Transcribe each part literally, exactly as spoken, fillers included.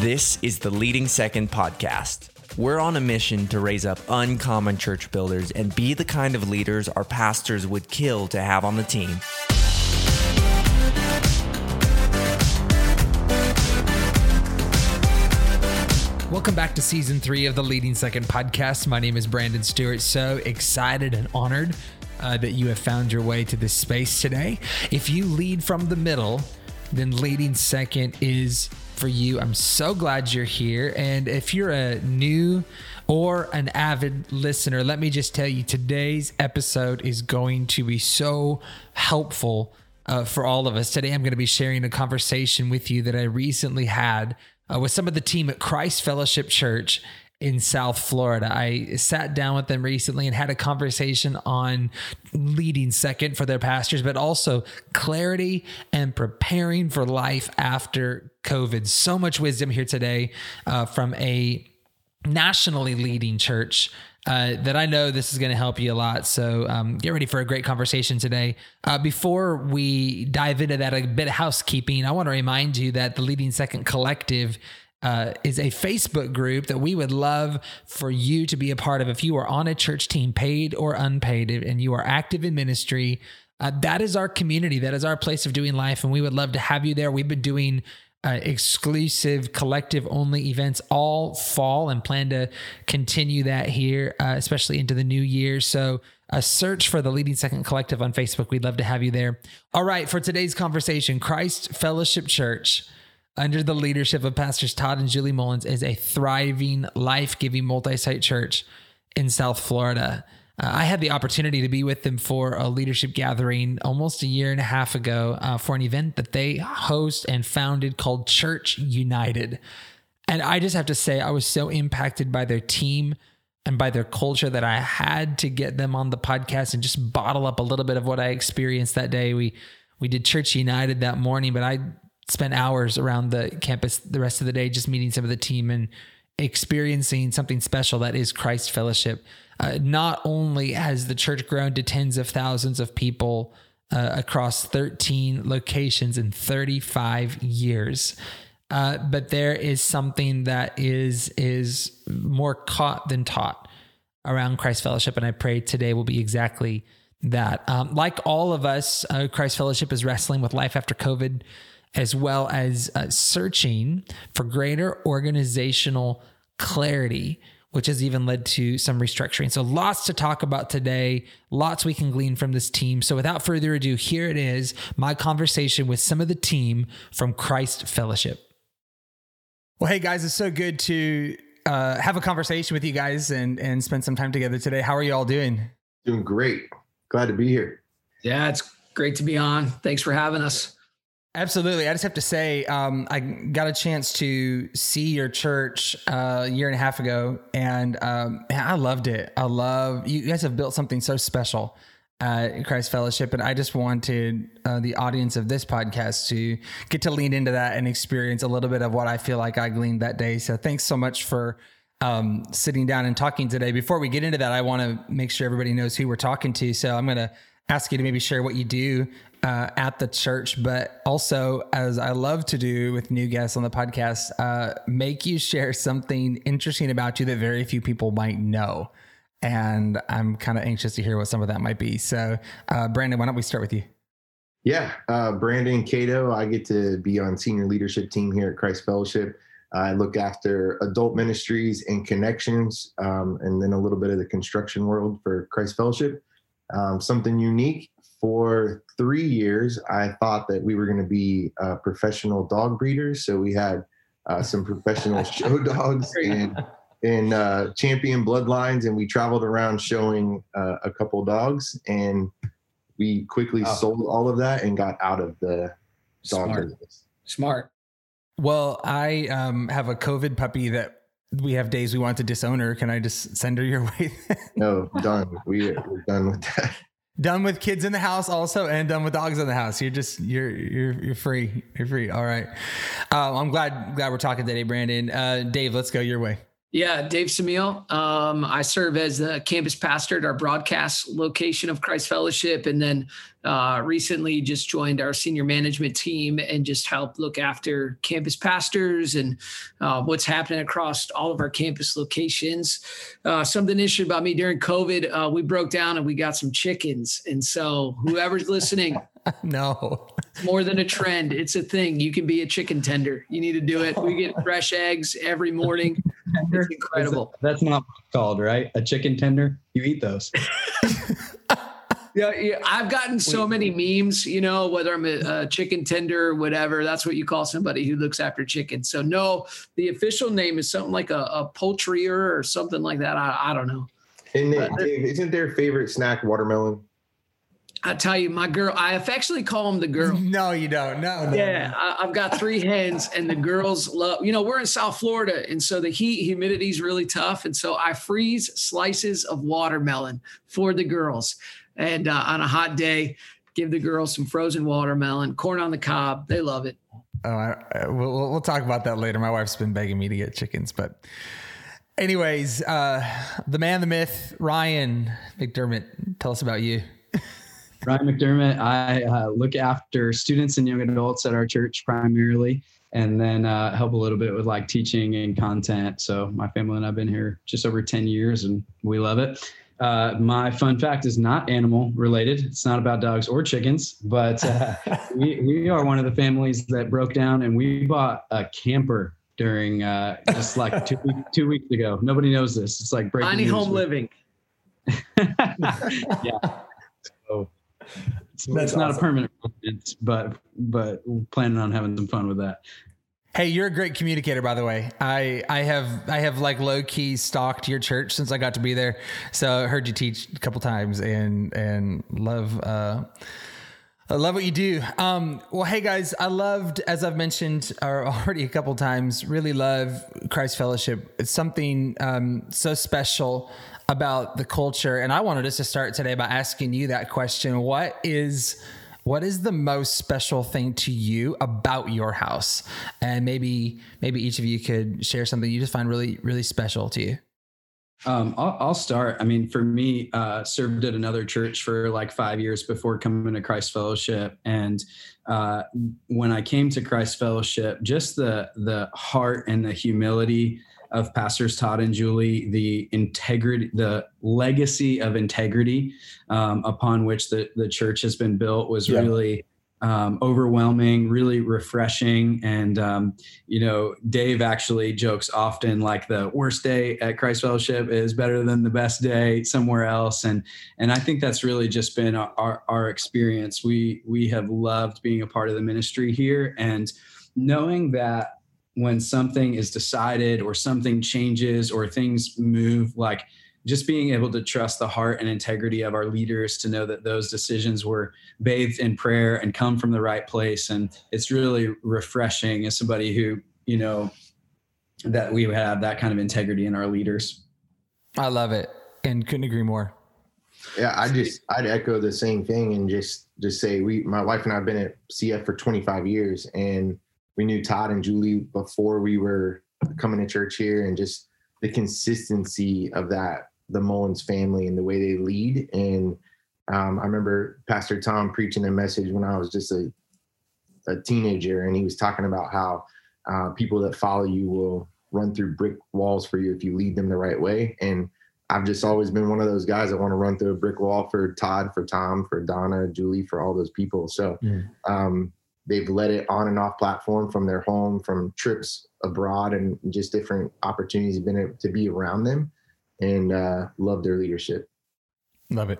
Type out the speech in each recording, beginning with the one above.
This is the Leading Second Podcast. We're on a mission to raise up uncommon church builders and be the kind of leaders our pastors would kill to have on the team. Welcome back to season three of the Leading Second Podcast. My name is Brandon Stewart. So excited and honored uh, that you have found your way to this space today. If you lead from the middle, then Leading Second is for you. I'm so glad you're here. And if you're a new or an avid listener, let me just tell you, today's episode is going to be so helpful uh, for all of us. Today, I'm going to be sharing a conversation with you that I recently had Uh, with some of the team at Christ Fellowship Church in South Florida. I sat down with them recently and had a conversation on leading second for their pastors, but also clarity and preparing for life after COVID. So much wisdom here today uh, from a nationally leading church uh, that I know this is going to help you a lot. So um, get ready for a great conversation today. Uh, before we dive into that, a bit of housekeeping. I want to remind you that the Leading Second Collective Uh, is a Facebook group that we would love for you to be a part of. If you are on a church team, paid or unpaid, and you are active in ministry, uh, that is our community. That is our place of doing life. And we would love to have you there. We've been doing Uh, exclusive collective only events all fall and plan to continue that here, uh, especially into the new year. So a search for the Leading Second Collective on Facebook. We'd love to have you there. All right. For today's conversation, Christ Fellowship Church, under the leadership of pastors Todd and Julie Mullins, is a thriving, life-giving multi-site church in South Florida. Uh, I had the opportunity to be with them for a leadership gathering almost a year and a half ago uh, for an event that they host and founded called Church United. And I just have to say, I was so impacted by their team and by their culture that I had to get them on the podcast and just bottle up a little bit of what I experienced that day. We, we did Church United that morning, but I spent hours around the campus the rest of the day, just meeting some of the team and experiencing something special that is Christ Fellowship. Uh, not only has the church grown to tens of thousands of people uh, across thirteen locations in thirty-five years, uh, but there is something that is is more caught than taught around Christ Fellowship, and I pray today will be exactly that. Um, like all of us, uh, Christ Fellowship is wrestling with life after COVID, as well as uh, searching for greater organizational clarity, which has even led to some restructuring. So lots to talk about today, lots we can glean from this team. So without further ado, here it is, my conversation with some of the team from Christ Fellowship. Well, hey guys, it's so good to uh, have a conversation with you guys and, and spend some time together today. How are you all doing? Doing great. Glad to be here. Yeah, it's great to be on. Thanks for having us. Absolutely. I just have to say, um, I got a chance to see your church uh, a year and a half ago, and um, I loved it. I love, you guys have built something so special uh, at Christ Fellowship, and I just wanted uh, the audience of this podcast to get to lean into that and experience a little bit of what I feel like I gleaned that day. So thanks so much for um, sitting down and talking today. Before we get into that, I want to make sure everybody knows who we're talking to, so I'm going to ask you to maybe share what you do uh, at the church, but also, as I love to do with new guests on the podcast, uh, make you share something interesting about you that very few people might know. And I'm kind of anxious to hear what some of that might be. So uh, Brandon, why don't we start with you? Yeah. Uh, Brandon Cato. I get to be on senior leadership team here at Christ Fellowship. I look after adult ministries and connections, um, and then a little bit of the construction world for Christ Fellowship. Um, something unique. For three years, I thought that we were going to be uh, professional dog breeders. So we had uh, some professional show dogs and, and uh, champion bloodlines, and we traveled around showing uh, a couple dogs. And we quickly oh. sold all of that and got out of the dog business. Smart. Well, I um, have a COVID puppy that we have days we want to disown her. Can I just send her your way? No, done. We are, we're done with that. Done with kids in the house also, and done with dogs in the house. You're just, you're, you're, you're free. You're free. All right. Uh, I'm glad, glad we're talking today, Brandon. Uh, Dave, let's go your way. Yeah, Dave Samil. Um, I serve as the campus pastor at our broadcast location of Christ Fellowship, and then uh, recently just joined our senior management team and just help look after campus pastors and uh, what's happening across all of our campus locations. Uh, something interesting about me during COVID, uh, we broke down and we got some chickens. And so whoever's listening, no, more than a trend, it's a thing. You can be a chicken tender. You need to do it. We get fresh eggs every morning. It's incredible. That's not what it's called, right? A chicken tender? You eat those. yeah, yeah, I've gotten so many memes, you know, whether I'm a, a chicken tender or whatever. That's what you call somebody who looks after chickens. So, no, the official name is something like a, a poultrier or something like that. I, I don't know. And Dave, but, isn't their favorite snack watermelon? I tell you, my girl, I affectionately call them the girl. No, you don't. No, no. Yeah, I, I've got three hens and the girls love, you know, we're in South Florida. And so the heat, humidity is really tough. And so I freeze slices of watermelon for the girls. And uh, on a hot day, give the girls some frozen watermelon, corn on the cob. They love it. Oh, I, I, we'll, we'll talk about that later. My wife's been begging me to get chickens, but anyways, uh, the man, the myth, Ryan McDermott, tell us about you. Ryan McDermott, I uh, look after students and young adults at our church primarily, and then uh, help a little bit with like teaching and content. So my family and I have been here just over ten years and we love it. Uh, my fun fact is not animal related. It's not about dogs or chickens, but uh, we, we are one of the families that broke down and we bought a camper during uh, just like two, two weeks ago. Nobody knows this. It's like breaking news. Tiny home living. Yeah. So. It's, That's not awesome. A permanent residence, but but planning on having some fun with that. Hey, you're a great communicator, by the way. I I have I have like low key stalked your church since I got to be there. So I heard you teach a couple times and and love uh, I love what you do. Um, well, hey guys, I loved, as I've mentioned already a couple times, really love Christ Fellowship. It's something um, so special about the culture. And I wanted us to start today by asking you that question. What is, what is the most special thing to you about your house? And maybe, maybe each of you could share something you just find really, really special to you. Um, I'll, I'll start. I mean, for me, uh, served at another church for like five years before coming to Christ Fellowship. And, uh, when I came to Christ Fellowship, just the, the heart and the humility of pastors Todd and Julie, the integrity, the legacy of integrity um, upon which the, the church has been built was yeah. really um, overwhelming, really refreshing. And, um, you know, Dave actually jokes often like the worst day at Christ Fellowship is better than the best day somewhere else. And, and I think that's really just been our, our, our experience. We, we have loved being a part of the ministry here and knowing that when something is decided or something changes or things move, like just being able to trust the heart and integrity of our leaders to know that those decisions were bathed in prayer and come from the right place. And it's really refreshing as somebody who, you know, that we have that kind of integrity in our leaders. I love it and couldn't agree more. Yeah, I just, I'd echo the same thing and just, just say we, my wife and I have been at C F for twenty-five years and we knew Todd and Julie before we were coming to church here and just the consistency of that, the Mullins family and the way they lead. And um, I remember Pastor Tom preaching a message when I was just a, a teenager and he was talking about how uh, people that follow you will run through brick walls for you if you lead them the right way. And I've just always been one of those guys that want to run through a brick wall for Todd, for Tom, for Donna, Julie, for all those people. So, yeah. um, They've led it on and off platform from their home, from trips abroad and just different opportunities have been able to be around them and uh, love their leadership. Love it.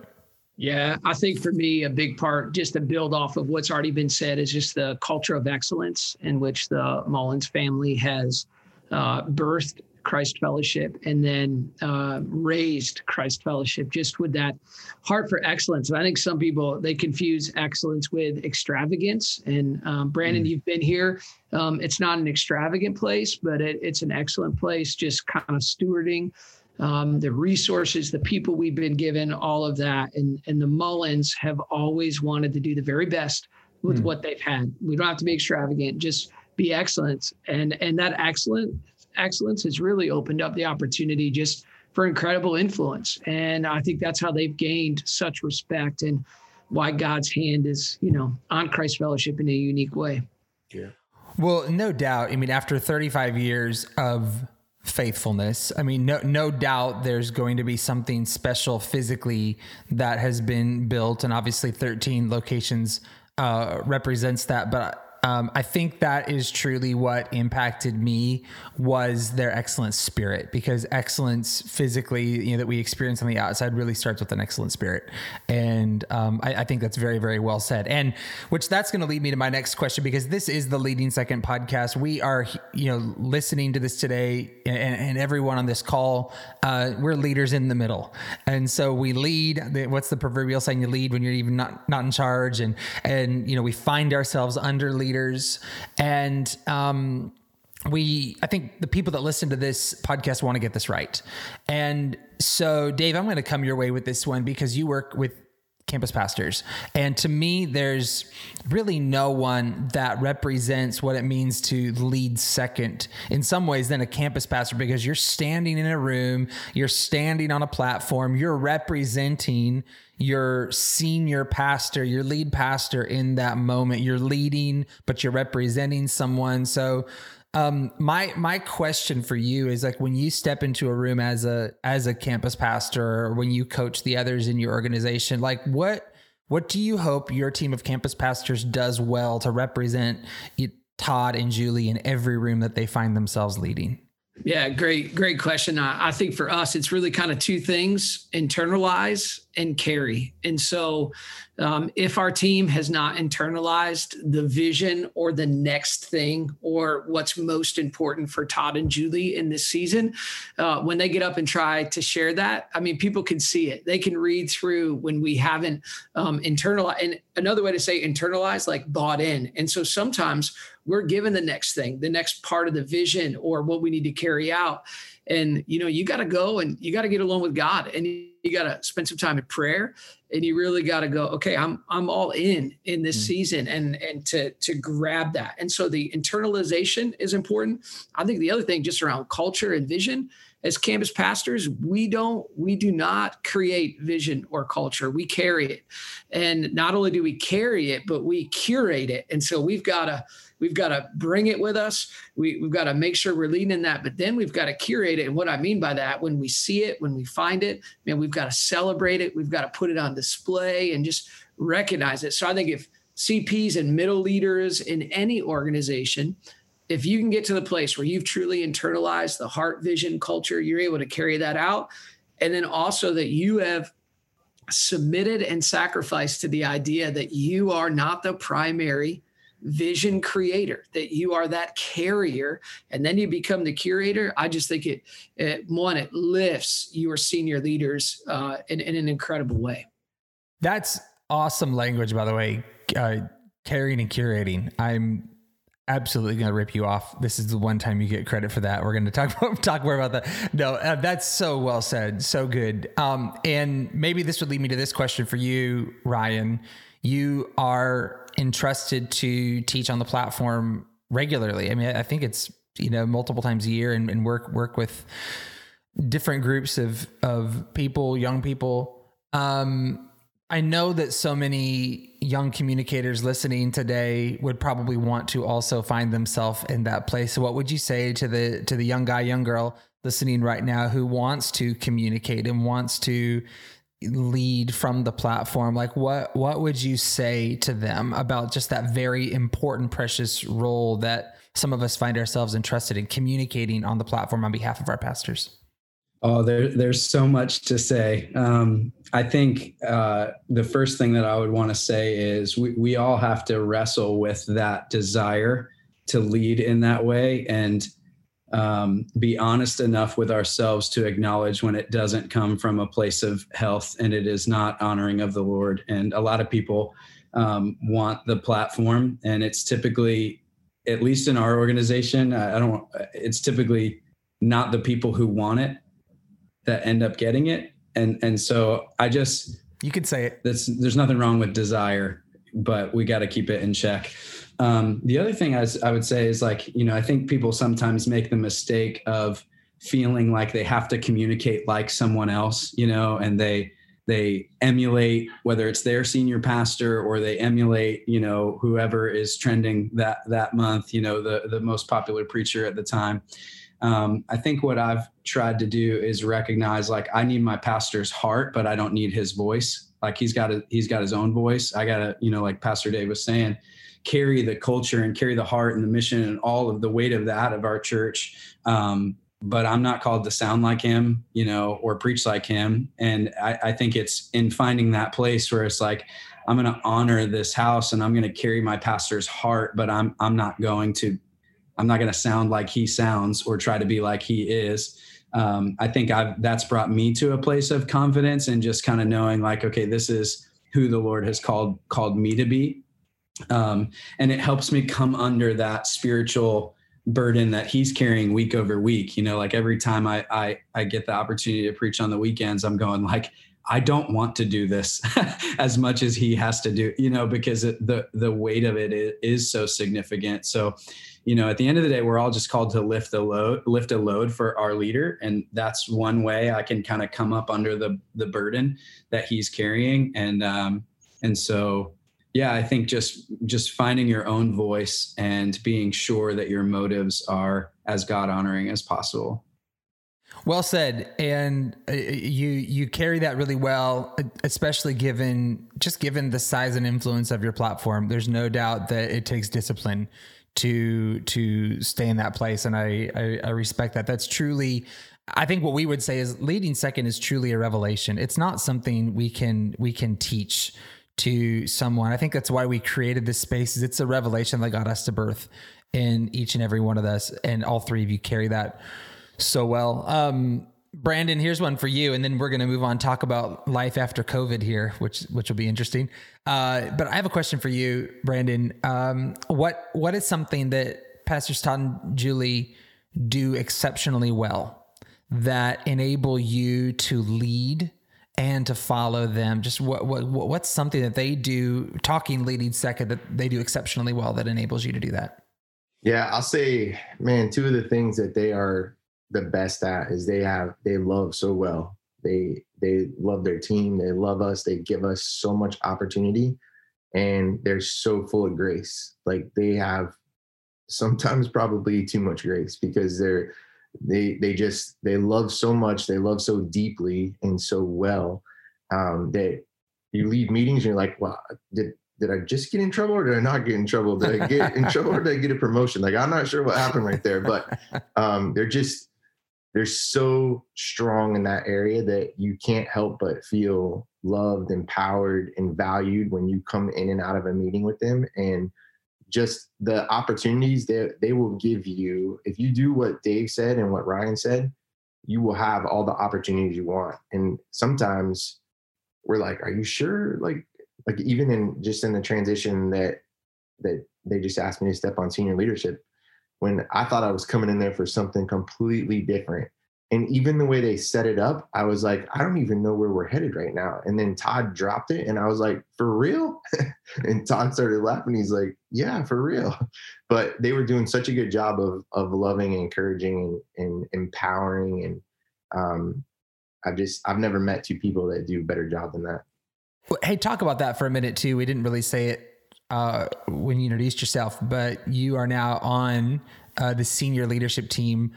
Yeah, I think for me, a big part, just to build off of what's already been said, is just the culture of excellence in which the Mullins family has uh, birthed Christ Fellowship and then uh, raised Christ Fellowship just with that heart for excellence. And I think some people, they confuse excellence with extravagance. And um, Brandon, mm. you've been here. Um, it's not an extravagant place, but it, it's an excellent place, just kind of stewarding um, the resources, the people we've been given, all of that. And, and the Mullins have always wanted to do the very best with mm. what they've had. We don't have to be extravagant, just be excellent. And, and that excellent excellence has really opened up the opportunity just for incredible influence. And I think that's how they've gained such respect and why God's hand is, you know, on Christ Fellowship in a unique way. Yeah. Well, no doubt. I mean, after thirty-five years of faithfulness, I mean, no, no doubt there's going to be something special physically that has been built. And obviously thirteen locations uh, represents that. But um, I think that is truly what impacted me was their excellent spirit, because excellence physically, you know, that we experience on the outside really starts with an excellent spirit. And um, I, I think that's very, very well said. And which that's going to lead me to my next question, because this is the Leading Second podcast. We are, you know, listening to this today and, and everyone on this call, uh, we're leaders in the middle. And so we lead. What's the proverbial saying? You lead when you're even not, not in charge. And, and, you know, we find ourselves under leaders. Leaders. And, um, we, I think the people that listen to this podcast want to get this right. And so Dave, I'm going to come your way with this one because you work with campus pastors. And to me, there's really no one that represents what it means to lead second in some ways than a campus pastor, because you're standing in a room, you're standing on a platform, you're representing your senior pastor, your lead pastor in that moment. You're leading, but you're representing someone. So um, my my question for you is, like, when you step into a room as a as a campus pastor, or when you coach the others in your organization, like what what do you hope your team of campus pastors does well to represent Todd and Julie in every room that they find themselves leading? Yeah, great, great question. I, I think for us, it's really kind of two things: internalize and carry. And so um, if our team has not internalized the vision or the next thing or what's most important for Todd and Julie in this season, uh, when they get up and try to share that, I mean, people can see it. They can read through when we haven't um, internalized. And another way to say internalized, like bought in. And so sometimes we're given the next thing, the next part of the vision or what we need to carry out. And, you know, you got to go and you got to get along with God, and you got to spend some time in prayer, and you really got to go, okay, I'm, I'm all in, in this mm-hmm. season, and, and to, to grab that. And so the internalization is important. I think the other thing just around culture and vision, as campus pastors, we don't, we do not create vision or culture. We carry it. And not only do we carry it, but we curate it. And so we've got to, We've got to bring it with us. We, we've got to make sure we're leading in that, but then we've got to curate it. And what I mean by that, when we see it, when we find it, man, we've got to celebrate it. We've got to put it on display and just recognize it. So I think if C Ps and middle leaders in any organization, if you can get to the place where you've truly internalized the heart, vision, culture, you're able to carry that out. And then also that you have submitted and sacrificed to the idea that you are not the primary vision creator, that you are that carrier, and then you become the curator. I just think it, it one, it lifts your senior leaders uh, in, in an incredible way. That's awesome language, by the way, uh, carrying and curating. I'm absolutely going to rip you off. This is the one time you get credit for that. We're going to talk about, talk more about that. No, uh, that's so well said. So good. Um, and maybe this would lead me to this question for you, Ryan. You are entrusted to teach on the platform regularly. I mean, I think it's, you know, multiple times a year, and, and work, work with different groups of, of people, young people. Um, I know that so many young communicators listening today would probably want to also find themselves in that place. So what would you say to the, to the young guy, young girl listening right now who wants to communicate and wants to lead from the platform? Like what, what would you say to them about just that very important, precious role that some of us find ourselves entrusted in, communicating on the platform on behalf of our pastors? Oh, there, there's so much to say. Um, I think uh, the first thing that I would want to say is we, we all have to wrestle with that desire to lead in that way, and Um, be honest enough with ourselves to acknowledge when it doesn't come from a place of health and it is not honoring of the Lord. And a lot of people um, want the platform, and it's typically, at least in our organization, I don't, it's typically not the people who want it that end up getting it. And, and so I just, you could say it. That's, there's nothing wrong with desire, but we got to keep it in check. Um, the other thing I, I would say is like, you know, I think people sometimes make the mistake of feeling like they have to communicate like someone else, you know, and they they emulate, whether it's their senior pastor or they emulate, you know, whoever is trending that that month, you know, the, the most popular preacher at the time. Um, I think what I've tried to do is recognize, like, I need my pastor's heart, but I don't need his voice. Like he's got a, he's got his own voice. I got to, you know, like Pastor Dave was saying, carry the culture and carry the heart and the mission and all of the weight of that of our church. Um, but I'm not called to sound like him, you know, or preach like him. And I, I think it's in finding that place where it's like, I'm going to honor this house and I'm going to carry my pastor's heart, but I'm, I'm not going to, I'm not going to sound like he sounds or try to be like he is. Um, I think I've, that's brought me to a place of confidence and just kind of knowing like, okay, this is who the Lord has called, called me to be. Um, and it helps me come under that spiritual burden that he's carrying week over week. You know, like every time I, I, I get the opportunity to preach on the weekends, I'm going like, I don't want to do this as much as he has to do, you know, because it, the, the weight of it is so significant. So, you know, at the end of the day, we're all just called to lift the load, lift a load for our leader. And that's one way I can kind of come up under the, the burden that he's carrying. And, um, and so, yeah, I think just, just finding your own voice and being sure that your motives are as God honoring as possible. Well said. And you, you carry that really well, especially given just given the size and influence of your platform. There's no doubt that it takes discipline to, to stay in that place. And I, I, I respect that. That's truly, I think what we would say is Leading Second is truly a revelation. It's not something we can, we can teach to someone. I think that's why we created this space. Is it's a revelation that got us to birth in each and every one of us. And all three of you carry that so well. Um, Brandon, here's one for you. And then we're going to move on, talk about life after COVID here, which, which will be interesting. Uh, but I have a question for you, Brandon. Um, what, what is something that Pastors Todd and Julie do exceptionally well that enable you to lead and to follow them? Just what, what, what's something that they do, talking Leading Second, that they do exceptionally well that enables you to do that? Yeah, I'll say, man, two of the things that they are the best at is they have, they love so well. They, they love their team. They love us. They give us so much opportunity and they're so full of grace. Like they have sometimes probably too much grace because they're, they, they just, they love so much. They love so deeply and so well, um, that you leave meetings and you're like, wow, did, did I just get in trouble or did I not get in trouble? Did I get in trouble or did I get a promotion? Like, I'm not sure what happened right there, but, um, they're just, they're so strong in that area that you can't help but feel loved, empowered, and valued when you come in and out of a meeting with them. And just the opportunities that they will give you, if you do what Dave said and what Ryan said, you will have all the opportunities you want. And sometimes we're like, are you sure? Like, like even in just in the transition that that they just asked me to step on senior leadership, when I thought I was coming in there for something completely different. And even the way they set it up, I was like, I don't even know where we're headed right now. And then Todd dropped it and I was like, for real? And Todd started laughing. He's like, yeah, for real. But they were doing such a good job of of loving and encouraging and, and empowering. And um, I've just, I've never met two people that do a better job than that. Hey, talk about that for a minute too. We didn't really say it Uh, when you introduced yourself, but you are now on uh, the senior leadership team.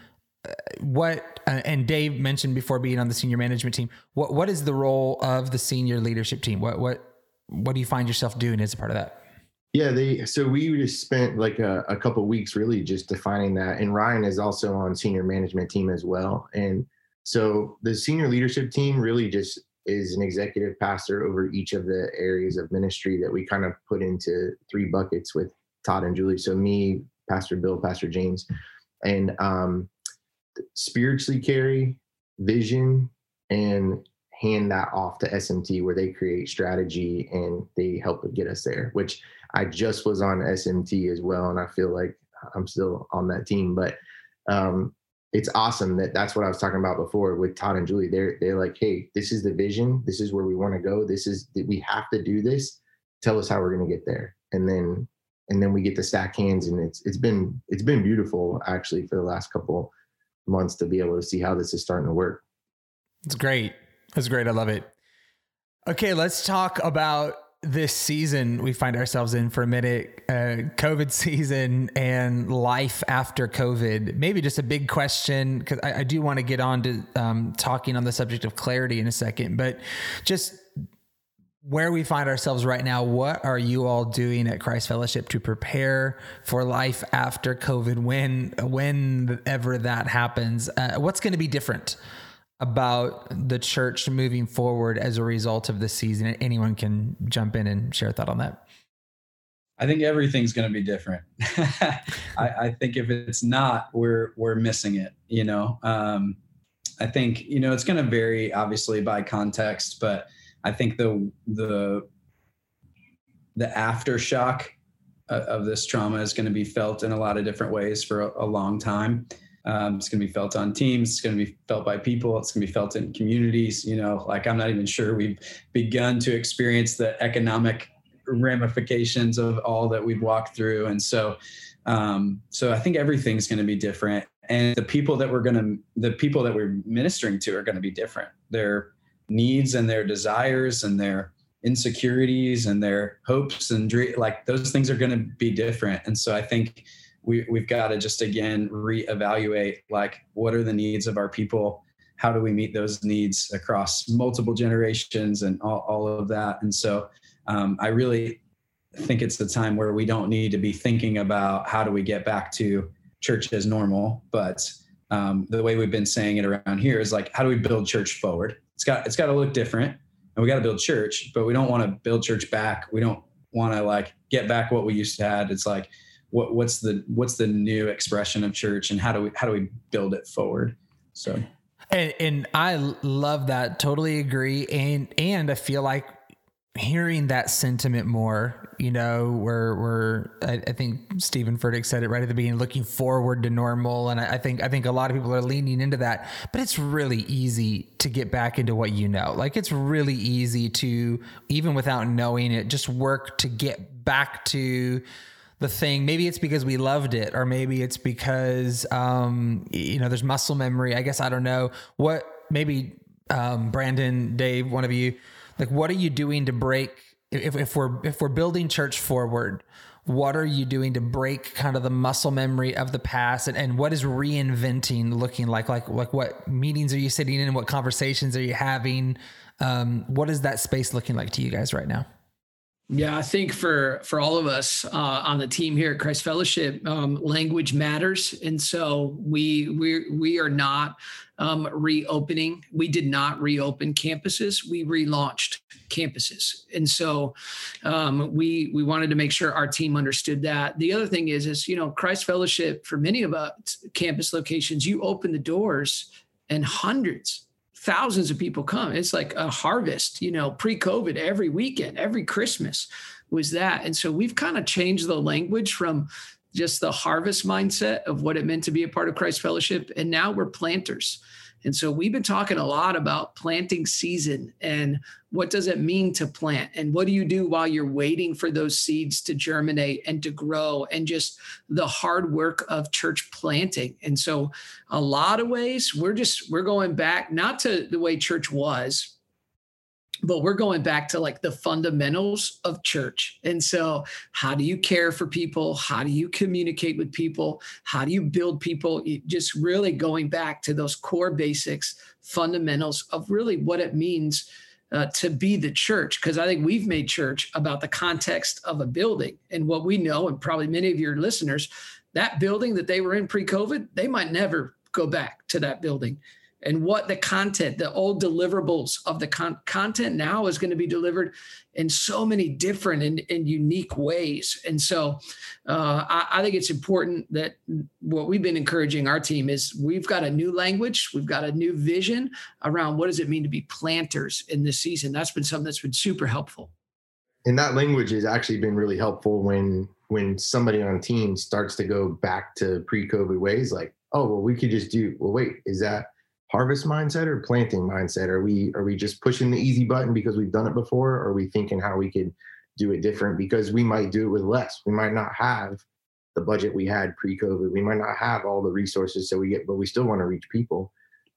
Uh, what uh, and Dave mentioned before being on the senior management team. What what is the role of the senior leadership team? What what what do you find yourself doing as a part of that? Yeah, they so we just spent like a, a couple of weeks really just defining that. And Ryan is also on senior management team as well. And so the senior leadership team really just is an executive pastor over each of the areas of ministry that we kind of put into three buckets with Todd and Julie. So me, Pastor Bill, Pastor James, and um, spiritually carry vision and hand that off to S M T where they create strategy and they help get us there, which I just was on S M T as well. And I feel like I'm still on that team, but um, it's awesome that that's what I was talking about before with Todd and Julie. They're, they're like, hey, this is the vision. This is where we want to go. This is, we have to do this. Tell us how we're going to get there. And then and then we get to stack hands, and it's it's been it's been beautiful actually for the last couple months to be able to see how this is starting to work. It's great. That's great. I love it. Okay, let's talk about this season we find ourselves in for a minute, uh, COVID season and life after COVID. Maybe just a big question, because I, I do want to get on to um, talking on the subject of clarity in a second, but just where we find ourselves right now, what are you all doing at Christ Fellowship to prepare for life after COVID, when, whenever that happens? Uh, what's going to be different about the church moving forward as a result of this season? Anyone can jump in and share a thought on that. I think everything's going to be different. I, I think if it's not, we're, we're missing it, you know? Um, I think, you know, it's going to vary obviously by context, but I think the, the, the aftershock of, of this trauma is going to be felt in a lot of different ways for a, a long time. Um, it's going to be felt on teams. It's going to be felt by people. It's going to be felt in communities. You know, like I'm not even sure we've begun to experience the economic ramifications of all that we've walked through. And so, um, so I think everything's going to be different. And the people that we're going to, the people that we're ministering to are going to be different. Their needs and their desires and their insecurities and their hopes and dreams, like those things are going to be different. And so I think We, we've got to just, again, reevaluate, like, what are the needs of our people? How do we meet those needs across multiple generations and all, all of that? And so um, I really think it's the time where we don't need to be thinking about how do we get back to church as normal. But um, the way we've been saying it around here is like, how do we build church forward? It's got, it's got to look different, and we got to build church, but we don't want to build church back. We don't want to like get back what we used to have. It's like, What, what's the what's the new expression of church, and how do we how do we build it forward? So, and, and I love that. Totally agree, and and I feel like hearing that sentiment more. You know, we're we're I, I think Stephen Furtick said it right at the beginning, looking forward to normal, and I, I think I think a lot of people are leaning into that. But it's really easy to get back into what you know. Like it's really easy to, even without knowing it, just work to get back to the thing. Maybe it's because we loved it, or maybe it's because, um, you know, there's muscle memory, I guess. I don't know what, maybe, um, Brandon, Dave, one of you, like, what are you doing to break, if, if we're, if we're building church forward, what are you doing to break kind of the muscle memory of the past, and, and what is reinventing looking like, like, like what meetings are you sitting in? What conversations are you having? Um, what is that space looking like to you guys right now? Yeah, I think for, for all of us uh, on the team here at Christ Fellowship, um, language matters. And so we we we are not um, reopening. We did not reopen campuses. We relaunched campuses. And so um, we we wanted to make sure our team understood that. The other thing is, is, you know, Christ Fellowship, for many of us campus locations, you open the doors and hundreds thousands of people come. It's like a harvest, you know, pre-COVID, every weekend, every Christmas was that. And so we've kind of changed the language from just the harvest mindset of what it meant to be a part of Christ Fellowship. And now we're planters. And so we've been talking a lot about planting season and what does it mean to plant? And what do you do while you're waiting for those seeds to germinate and to grow, and just the hard work of church planting? And so a lot of ways we're just, we're going back, not to the way church was, but we're going back to like the fundamentals of church. And so how do you care for people? How do you communicate with people? How do you build people? Just really going back to those core basics, fundamentals of really what it means uh, to be the church. Because I think we've made church about the context of a building and what we know, and probably many of your listeners, that building that they were in pre-COVID, they might never go back to that building. And what the content, the old deliverables of the con- content now is going to be delivered in so many different and, and unique ways. And so uh, I, I think it's important that what we've been encouraging our team is we've got a new language. We've got a new vision around what does it mean to be planters in this season. That's been something that's been super helpful. And that language has actually been really helpful when when somebody on a team starts to go back to pre-COVID ways, like, oh, well, we could just do, well, wait, is that harvest mindset or planting mindset? Are we are we just pushing the easy button because we've done it before? Or are we thinking how we could do it different, because we might do it with less. We might not have the budget we had pre-COVID. We might not have all the resources that we get, but we still want to reach people.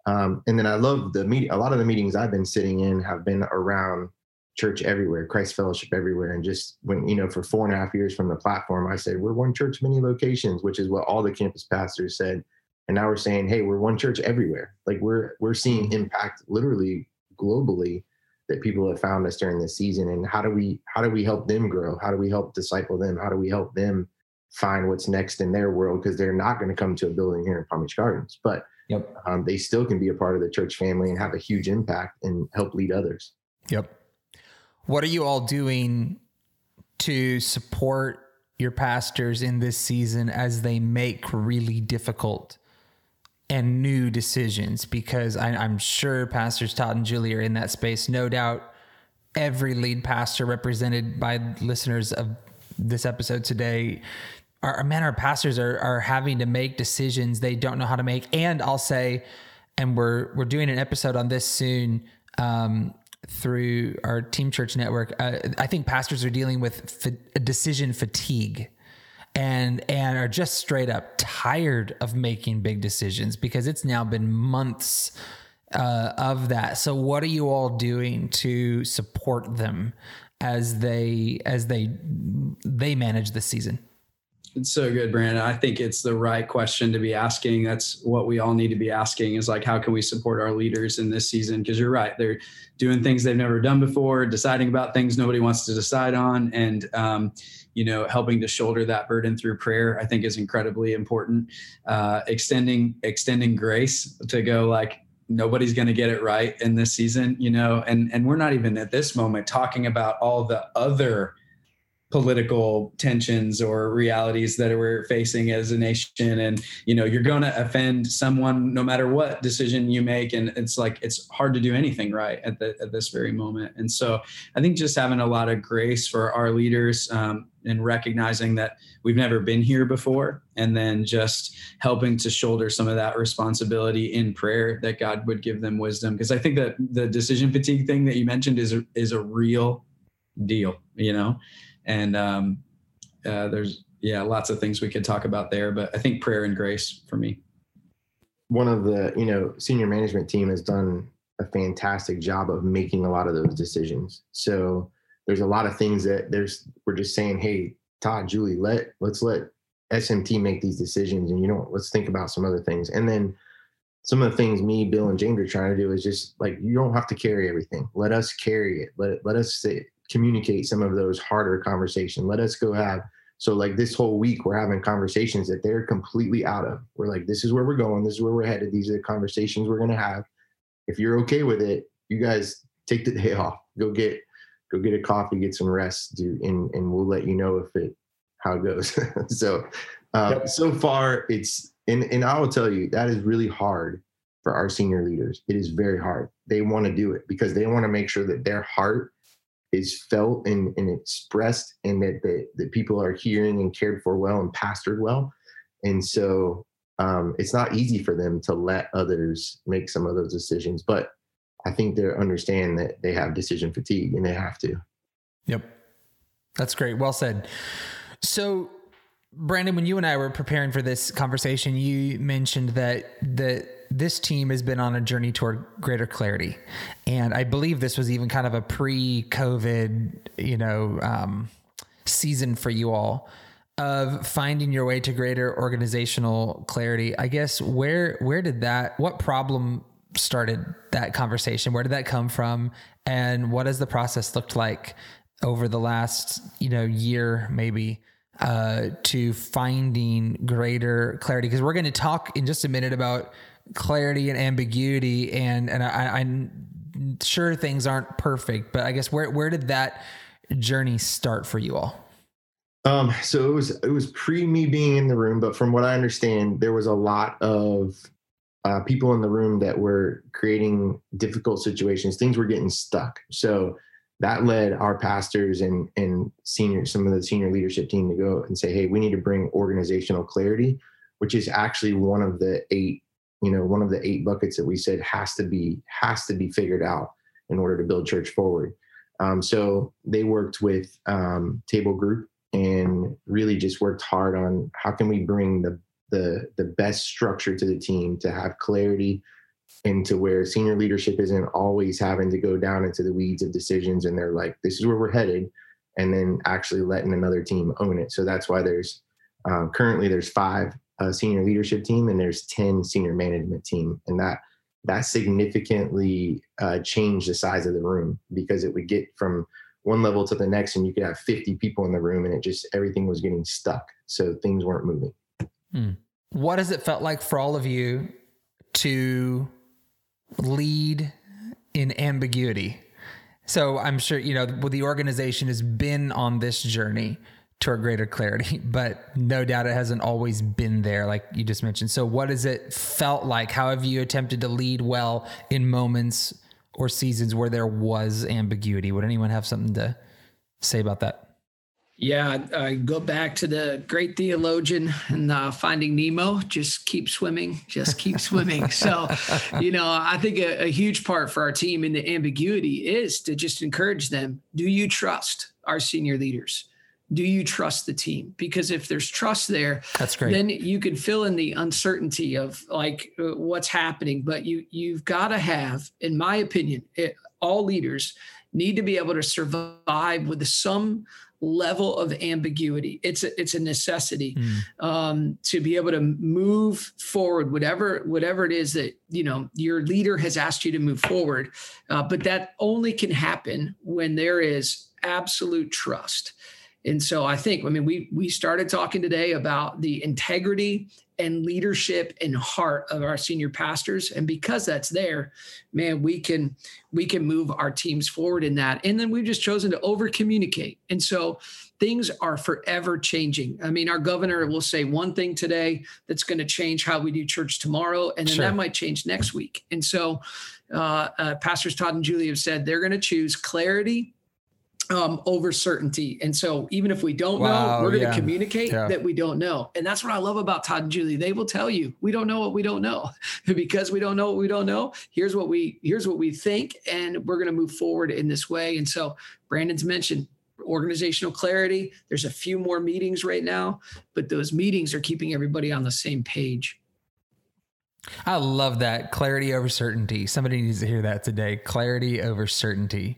Um, and then I love the meeting. A lot of the meetings I've been sitting in have been around Church Everywhere, Christ Fellowship Everywhere. And just when, you know, for four and a half years from the platform, I said, we're one church, many locations, which is what all the campus pastors said. And now we're saying, hey, we're one church everywhere. Like we're, we're seeing impact literally globally that people have found us during this season. And how do we, how do we help them grow? How do we help disciple them? How do we help them find what's next in their world? Because they're not going to come to a building here in Palm Beach Gardens, but yep. um, they still can be a part of the church family and have a huge impact and help lead others. Yep. What are you all doing to support your pastors in this season as they make really difficult and new decisions? Because I, I'm sure pastors Todd and Julie are in that space. No doubt every lead pastor represented by listeners of this episode today, our man, our pastors are, are having to make decisions they don't know how to make. And I'll say, and we're, we're doing an episode on this soon, um, through our Team Church Network. Uh, I think pastors are dealing with fa- decision fatigue and, and are just straight up tired of making big decisions because it's now been months uh, of that. So what are you all doing to support them as they, as they, they manage this season? It's so good, Brandon. I think it's the right question to be asking. That's what we all need to be asking is like, how can we support our leaders in this season? Because you're right. They're doing things they've never done before, deciding about things nobody wants to decide on. And, um, you know, helping to shoulder that burden through prayer, I think is incredibly important. Uh, extending, extending grace to go like, nobody's going to get it right in this season, you know, and, and we're not even at this moment talking about all the other political tensions or realities that we're facing as a nation. And, you know, you're going to offend someone no matter what decision you make. And it's like, it's hard to do anything right at, the, at this very moment. And so I think just having a lot of grace for our leaders, um, and recognizing that we've never been here before, and then just helping to shoulder some of that responsibility in prayer that God would give them wisdom. Cause I think that the decision fatigue thing that you mentioned is, a, is a real deal, you know? And um, uh, there's, yeah, lots of things we could talk about there, but I think prayer and grace for me. One of the, you know, senior management team has done a fantastic job of making a lot of those decisions. So there's a lot of things that there's, we're just saying, hey, Todd, Julie, let, let's let S M T make these decisions. And, you know, let's think about some other things. And then some of the things me, Bill, and James are trying to do is just like, you don't have to carry everything. Let us carry it. Let it, let us say it. Communicate some of those harder conversations. Let us go have, so like this whole week, we're having conversations that they're completely out of. We're like, this is where we're going. This is where we're headed. These are the conversations we're going to have. If you're okay with it, you guys take the day off, go get, go get a coffee, get some rest, do, and, and we'll let you know if it, how it goes. so, um, yep. so far it's, and, and I will tell you, that is really hard for our senior leaders. It is very hard. They want to do it because they want to make sure that their heart is felt and, and expressed, and that the, the people are hearing and cared for well and pastored well. And so um, it's not easy for them to let others make some of those decisions, but I think they understand that they have decision fatigue and they have to. Yep. That's great. Well said. So Brandon, when you and I were preparing for this conversation, you mentioned that the this team has been on a journey toward greater clarity. And I believe this was even kind of a pre-COVID, you know, um, season for you all of finding your way to greater organizational clarity. I guess where, where did that, what problem started that conversation? Where did that come from? And what has the process looked like over the last, you know, year, maybe, uh, to finding greater clarity? Cause we're going to talk in just a minute about clarity and ambiguity, and and I, I'm sure things aren't perfect, but I guess where where did that journey start for you all? Um, so it was it was pre me being in the room, but from what I understand, there was a lot of uh, people in the room that were creating difficult situations. Things were getting stuck, so that led our pastors and and senior some of the senior leadership team to go and say, hey, we need to bring organizational clarity, which is actually one of the eight. You know, one of the eight buckets that we said has to be has to be figured out in order to build church forward. Um, so they worked with um, Table Group and really just worked hard on how can we bring the, the the best structure to the team to have clarity into where senior leadership isn't always having to go down into the weeds of decisions. And they're like, this is where we're headed. And then actually letting another team own it. So that's why there's um, currently there's five uh, senior leadership team and there's ten senior management team. And that that significantly uh, changed the size of the room, because it would get from one level to the next and you could have fifty people in the room and it just, everything was getting stuck. So things weren't moving. Hmm. What has it felt like for all of you to lead in ambiguity? So I'm sure, you know, the organization has been on this journey toward greater clarity, but no doubt it hasn't always been there, like you just mentioned. So what has it felt like? How have you attempted to lead well in moments or seasons where there was ambiguity? Would anyone have something to say about that? Yeah, I go back to the great theologian and uh, Finding Nemo, just keep swimming, just keep swimming. So, you know, I think a, a huge part for our team in the ambiguity is to just encourage them. Do you trust our senior leaders? Do you trust the team? Because if there's trust there, that's great. Then you can fill in the uncertainty of like what's happening. But you, you've got to have, in my opinion, it, all leaders need to be able to survive with some level of ambiguity. It's a, it's a necessity mm. um, to be able to move forward, whatever, whatever it is that, you know, your leader has asked you to move forward. Uh, but that only can happen when there is absolute trust. And so I think, I mean, we, we started talking today about the integrity and leadership and heart of our senior pastors. And because that's there, man, we can, we can move our teams forward in that. And then we've just chosen to over communicate. And so things are forever changing. I mean, our governor will say one thing today that's going to change how we do church tomorrow. And then sure. that might change next week. And so uh, uh, Pastors Todd and Julie have said, they're going to choose clarity Um, over certainty. And so even if we don't wow, know, we're going to yeah. communicate yeah. that we don't know. And that's what I love about Todd and Julie. They will tell you, we don't know what we don't know because we don't know what we don't know. Here's what we, here's what we think. And we're going to move forward in this way. And so Brandon's mentioned organizational clarity. There's a few more meetings right now, but those meetings are keeping everybody on the same page. I love that. Clarity over certainty. Somebody needs to hear that today. Clarity over certainty.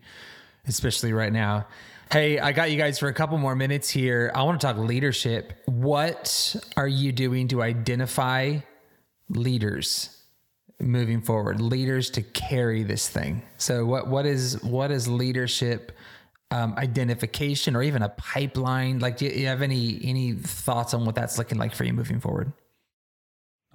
Especially right now. Hey, I got you guys for a couple more minutes here. I want to talk leadership. What are you doing to identify leaders moving forward, leaders to carry this thing? So what, what is, what is leadership um, identification or even a pipeline? Like, do you have any, any thoughts on what that's looking like for you moving forward?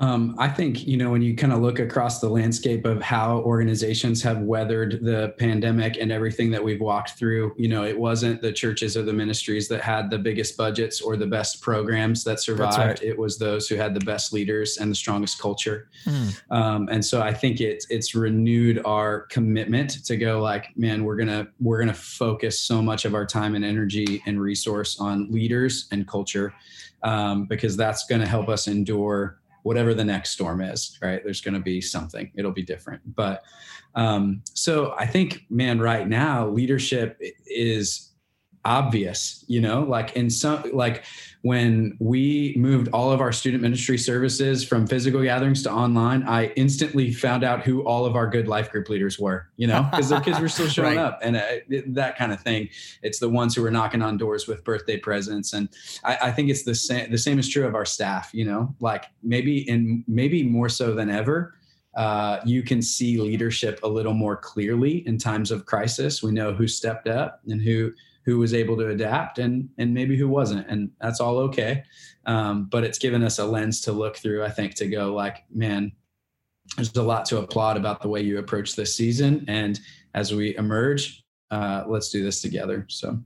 Um, I think, you know, when you kind of look across the landscape of how organizations have weathered the pandemic and everything that we've walked through, you know, it wasn't the churches or the ministries that had the biggest budgets or the best programs that survived. That's right. It was those who had the best leaders and the strongest culture. Mm. Um, and so I think it's, it's renewed our commitment to go like, man, we're going to, we're going to focus so much of our time and energy and resource on leaders and culture, um, because that's going to help us endure whatever the next storm is, right? There's going to be something, it'll be different. But um, so I think, man, right now, leadership is obvious, you know, like in some, like when we moved all of our student ministry services from physical gatherings to online, I instantly found out who all of our good life group leaders were, you know, because their kids were still showing right. up and uh, that kind of thing. It's the ones who were knocking on doors with birthday presents. And I, I think it's the same, the same is true of our staff, you know, like maybe in maybe more so than ever, Uh, you can see leadership a little more clearly in times of crisis. We know who stepped up and who who was able to adapt and and maybe who wasn't. And that's all okay. Um, but it's given us a lens to look through, I think, to go like, man, there's a lot to applaud about the way you approach this season. And as we emerge, uh, let's do this together. So,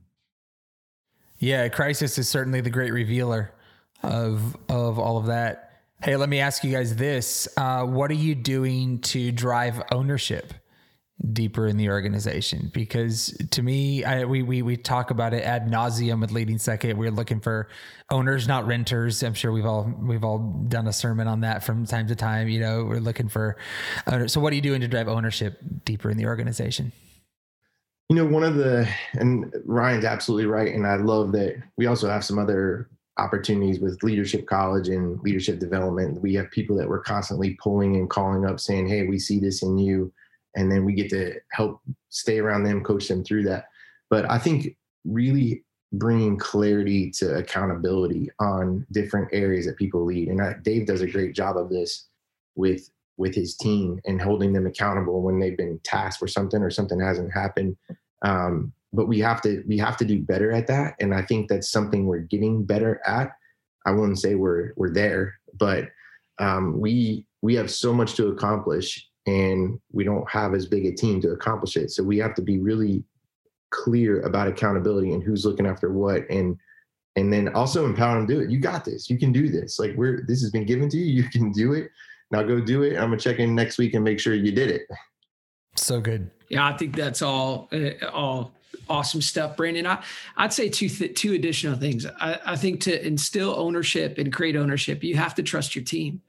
yeah, crisis is certainly the great revealer of of all of that. Hey, let me ask you guys this. Uh, what are you doing to drive ownership deeper in the organization? Because to me, I, we, we, we talk about it ad nauseum with Leading Second. We're looking for owners, not renters. I'm sure we've all, we've all done a sermon on that from time to time. You know, we're looking for owners. So what are you doing to drive ownership deeper in the organization? You know, one of the, and Ryan's absolutely right. And I love that we also have some other opportunities with Leadership College and leadership development. We have people that we're constantly pulling and calling up saying, hey, we see this in you. And then we get to help stay around them, coach them through that. But I think really bringing clarity to accountability on different areas that people lead. And I, Dave does a great job of this with with his team and holding them accountable when they've been tasked for something or something hasn't happened. Um, but we have to, we have to do better at that. And I think that's something we're getting better at. I wouldn't say we're, we're there, but um, we, we have so much to accomplish and we don't have as big a team to accomplish it. So we have to be really clear about accountability and who's looking after what. And, and then also empower them to do it. You got this, you can do this. Like we're, this has been given to you, you can do it. Now go do it. I'm going to check in next week and make sure you did it. So good. Yeah, I think that's all all awesome stuff, Brandon. I, I'd say two th- two additional things. I, I think to instill ownership and create ownership, you have to trust your team.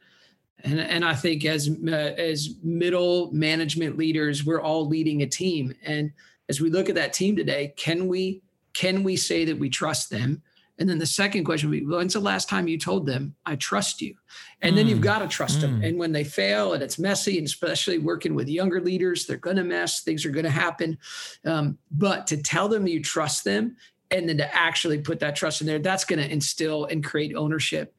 And and I think as uh, as middle management leaders, we're all leading a team. And as we look at that team today, can we can we say that we trust them? And then the second question would be, when's the last time you told them, I trust you? And mm. then you've got to trust mm. them. And when they fail and it's messy, and especially working with younger leaders, they're going to mess, things are going to happen. Um, but to tell them you trust them and then to actually put that trust in there, that's going to instill and create ownership.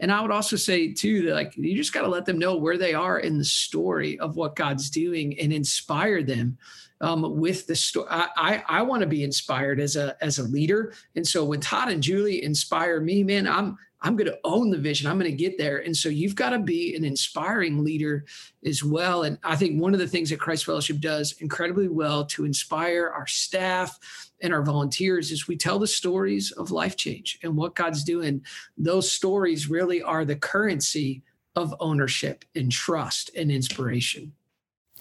And I would also say, too, that like you just got to let them know where they are in the story of what God's doing and inspire them. Um, with the story, I, I, I want to be inspired as a as a leader, and so when Todd and Julie inspire me, man, I'm I'm going to own the vision. I'm going to get there, and so you've got to be an inspiring leader as well. And I think one of the things that Christ Fellowship does incredibly well to inspire our staff and our volunteers is we tell the stories of life change and what God's doing. Those stories really are the currency of ownership and trust and inspiration.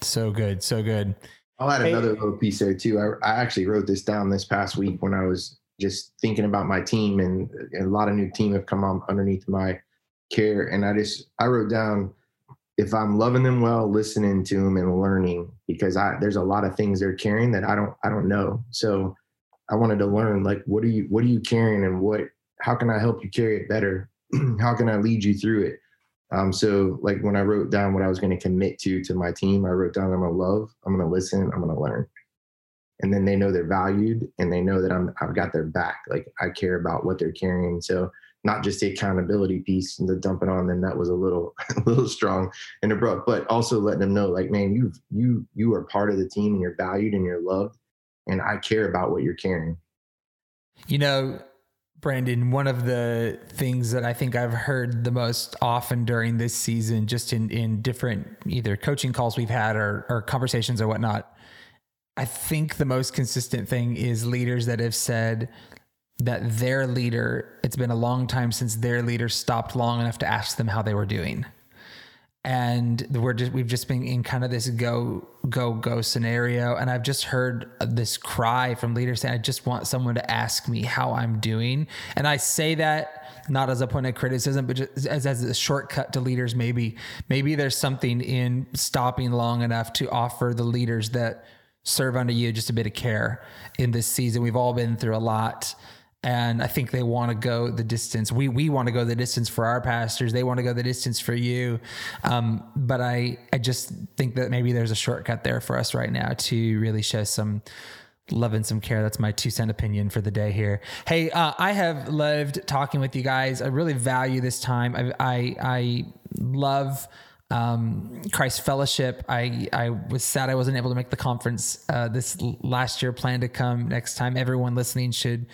So good, so good. I'll add another little piece there too. I, I actually wrote this down this past week when I was just thinking about my team, and a lot of new team have come on underneath my care. And I just, I wrote down, if I'm loving them well, listening to them and learning, because I, there's a lot of things they're carrying that I don't, I don't know. So I wanted to learn, like, what are you, what are you carrying and what, how can I help you carry it better? How can I lead you through it? Um, so like when I wrote down what I was going to commit to, to my team, I wrote down, I'm going to love, I'm going to listen, I'm going to learn. And then they know they're valued and they know that I'm, I've got their back. Like I care about what they're carrying. So not just the accountability piece and the dumping on them. That was a little, a little strong and abrupt, but also letting them know like, man, you, you, you are part of the team and you're valued and you're loved. And I care about what you're carrying. You know, Brandon, one of the things that I think I've heard the most often during this season, just in, in different either coaching calls we've had or, or conversations or whatnot, I think the most consistent thing is leaders that have said that their leader, it's been a long time since their leader stopped long enough to ask them how they were doing. And we're just, we've just been in kind of this go, go, go scenario. And I've just heard this cry from leaders saying, I just want someone to ask me how I'm doing. And I say that not as a point of criticism, but just as, as a shortcut to leaders. Maybe, maybe there's something in stopping long enough to offer the leaders that serve under you just a bit of care in this season. We've all been through a lot. And I think they want to go the distance. We we want to go the distance for our pastors. They want to go the distance for you. Um, but I, I just think that maybe there's a shortcut there for us right now to really show some love and some care. That's my two cent opinion for the day here. Hey, uh, I have loved talking with you guys. I really value this time. I I, I love um, Christ Fellowship. I, I was sad I wasn't able to make the conference uh, this last year. Plan to come next time. Everyone listening should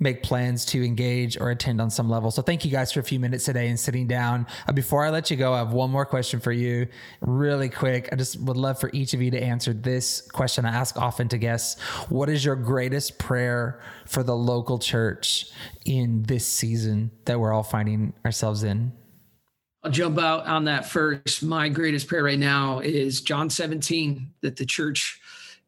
make plans to engage or attend on some level. So thank you guys for a few minutes today and sitting down. Uh, before I let you go, I have one more question for you really quick. I just would love for each of you to answer this question I ask often to guests. What is your greatest prayer for the local church in this season that we're all finding ourselves in? I'll jump out on that first. My greatest prayer right now is John seventeen, that the church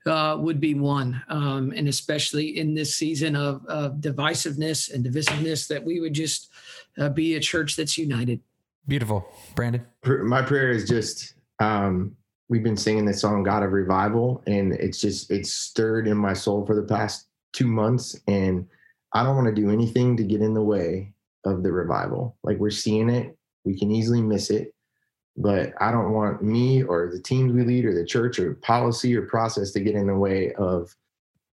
Uh, would be one. Um, and especially in this season of, of divisiveness and divisiveness, that we would just uh, be a church that's united. Beautiful. Brandon? My prayer is just um, we've been singing this song, God of Revival, and it's just, it's stirred in my soul for the past two months. And I don't want to do anything to get in the way of the revival. Like, we're seeing it. We can easily miss it. But I don't want me or the teams we lead or the church or policy or process to get in the way of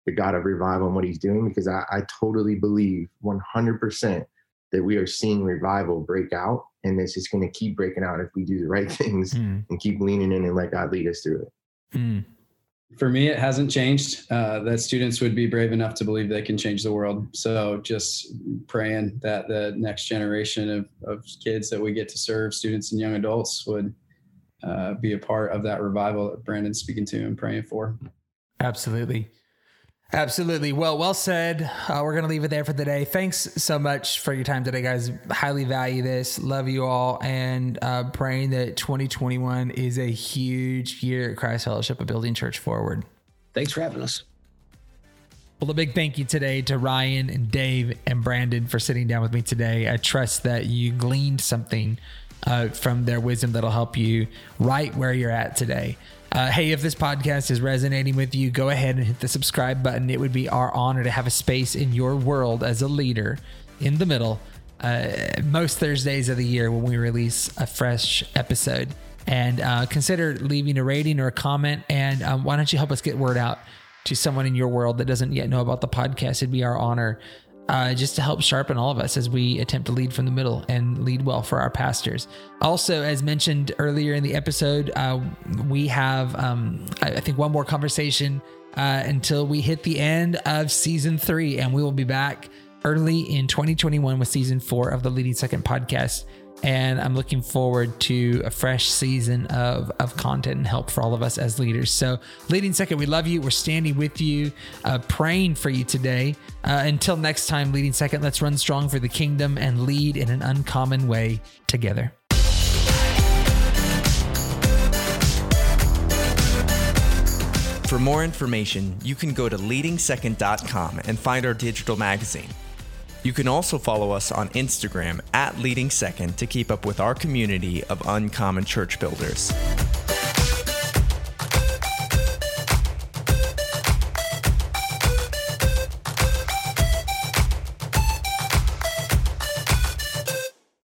the God of revival and what he's doing, because I, I totally believe one hundred percent that we are seeing revival break out, and it's just going to keep breaking out if we do the right things mm. and keep leaning in and let God lead us through it. Mm. For me, it hasn't changed, uh, that students would be brave enough to believe they can change the world. So just praying that the next generation of, of kids that we get to serve, students and young adults, would uh, be a part of that revival that Brandon's speaking to and praying for. Absolutely. Absolutely. Well, well said. Uh, we're going to leave it there for today. Thanks so much for your time today, guys. Highly value this. Love you all. And uh, praying that twenty twenty-one is a huge year at Christ Fellowship of Building Church Forward. Thanks for having us. Well, a big thank you today to Ryan and Dave and Brandon for sitting down with me today. I trust that you gleaned something uh, from their wisdom that'll help you right where you're at today. Uh, hey, if this podcast is resonating with you, go ahead and hit the subscribe button. It would be our honor to have a space in your world as a leader in the middle uh, most Thursdays of the year when we release a fresh episode. And uh, consider leaving a rating or a comment. And um, why don't you help us get word out to someone in your world that doesn't yet know about the podcast? It'd be our honor uh, just to help sharpen all of us as we attempt to lead from the middle and lead well for our pastors. Also, as mentioned earlier in the episode, uh, we have, um, I think one more conversation, uh, until we hit the end of season three, and we will be back early in twenty twenty-one with season four of the Leading Second podcast. And I'm looking forward to a fresh season of, of content and help for all of us as leaders. So Leading Second, we love you. We're standing with you, uh, praying for you today. Uh, until next time, Leading Second, let's run strong for the kingdom and lead in an uncommon way together. For more information, you can go to leading second dot com and find our digital magazine. You can also follow us on Instagram at Leading Second to keep up with our community of uncommon church builders.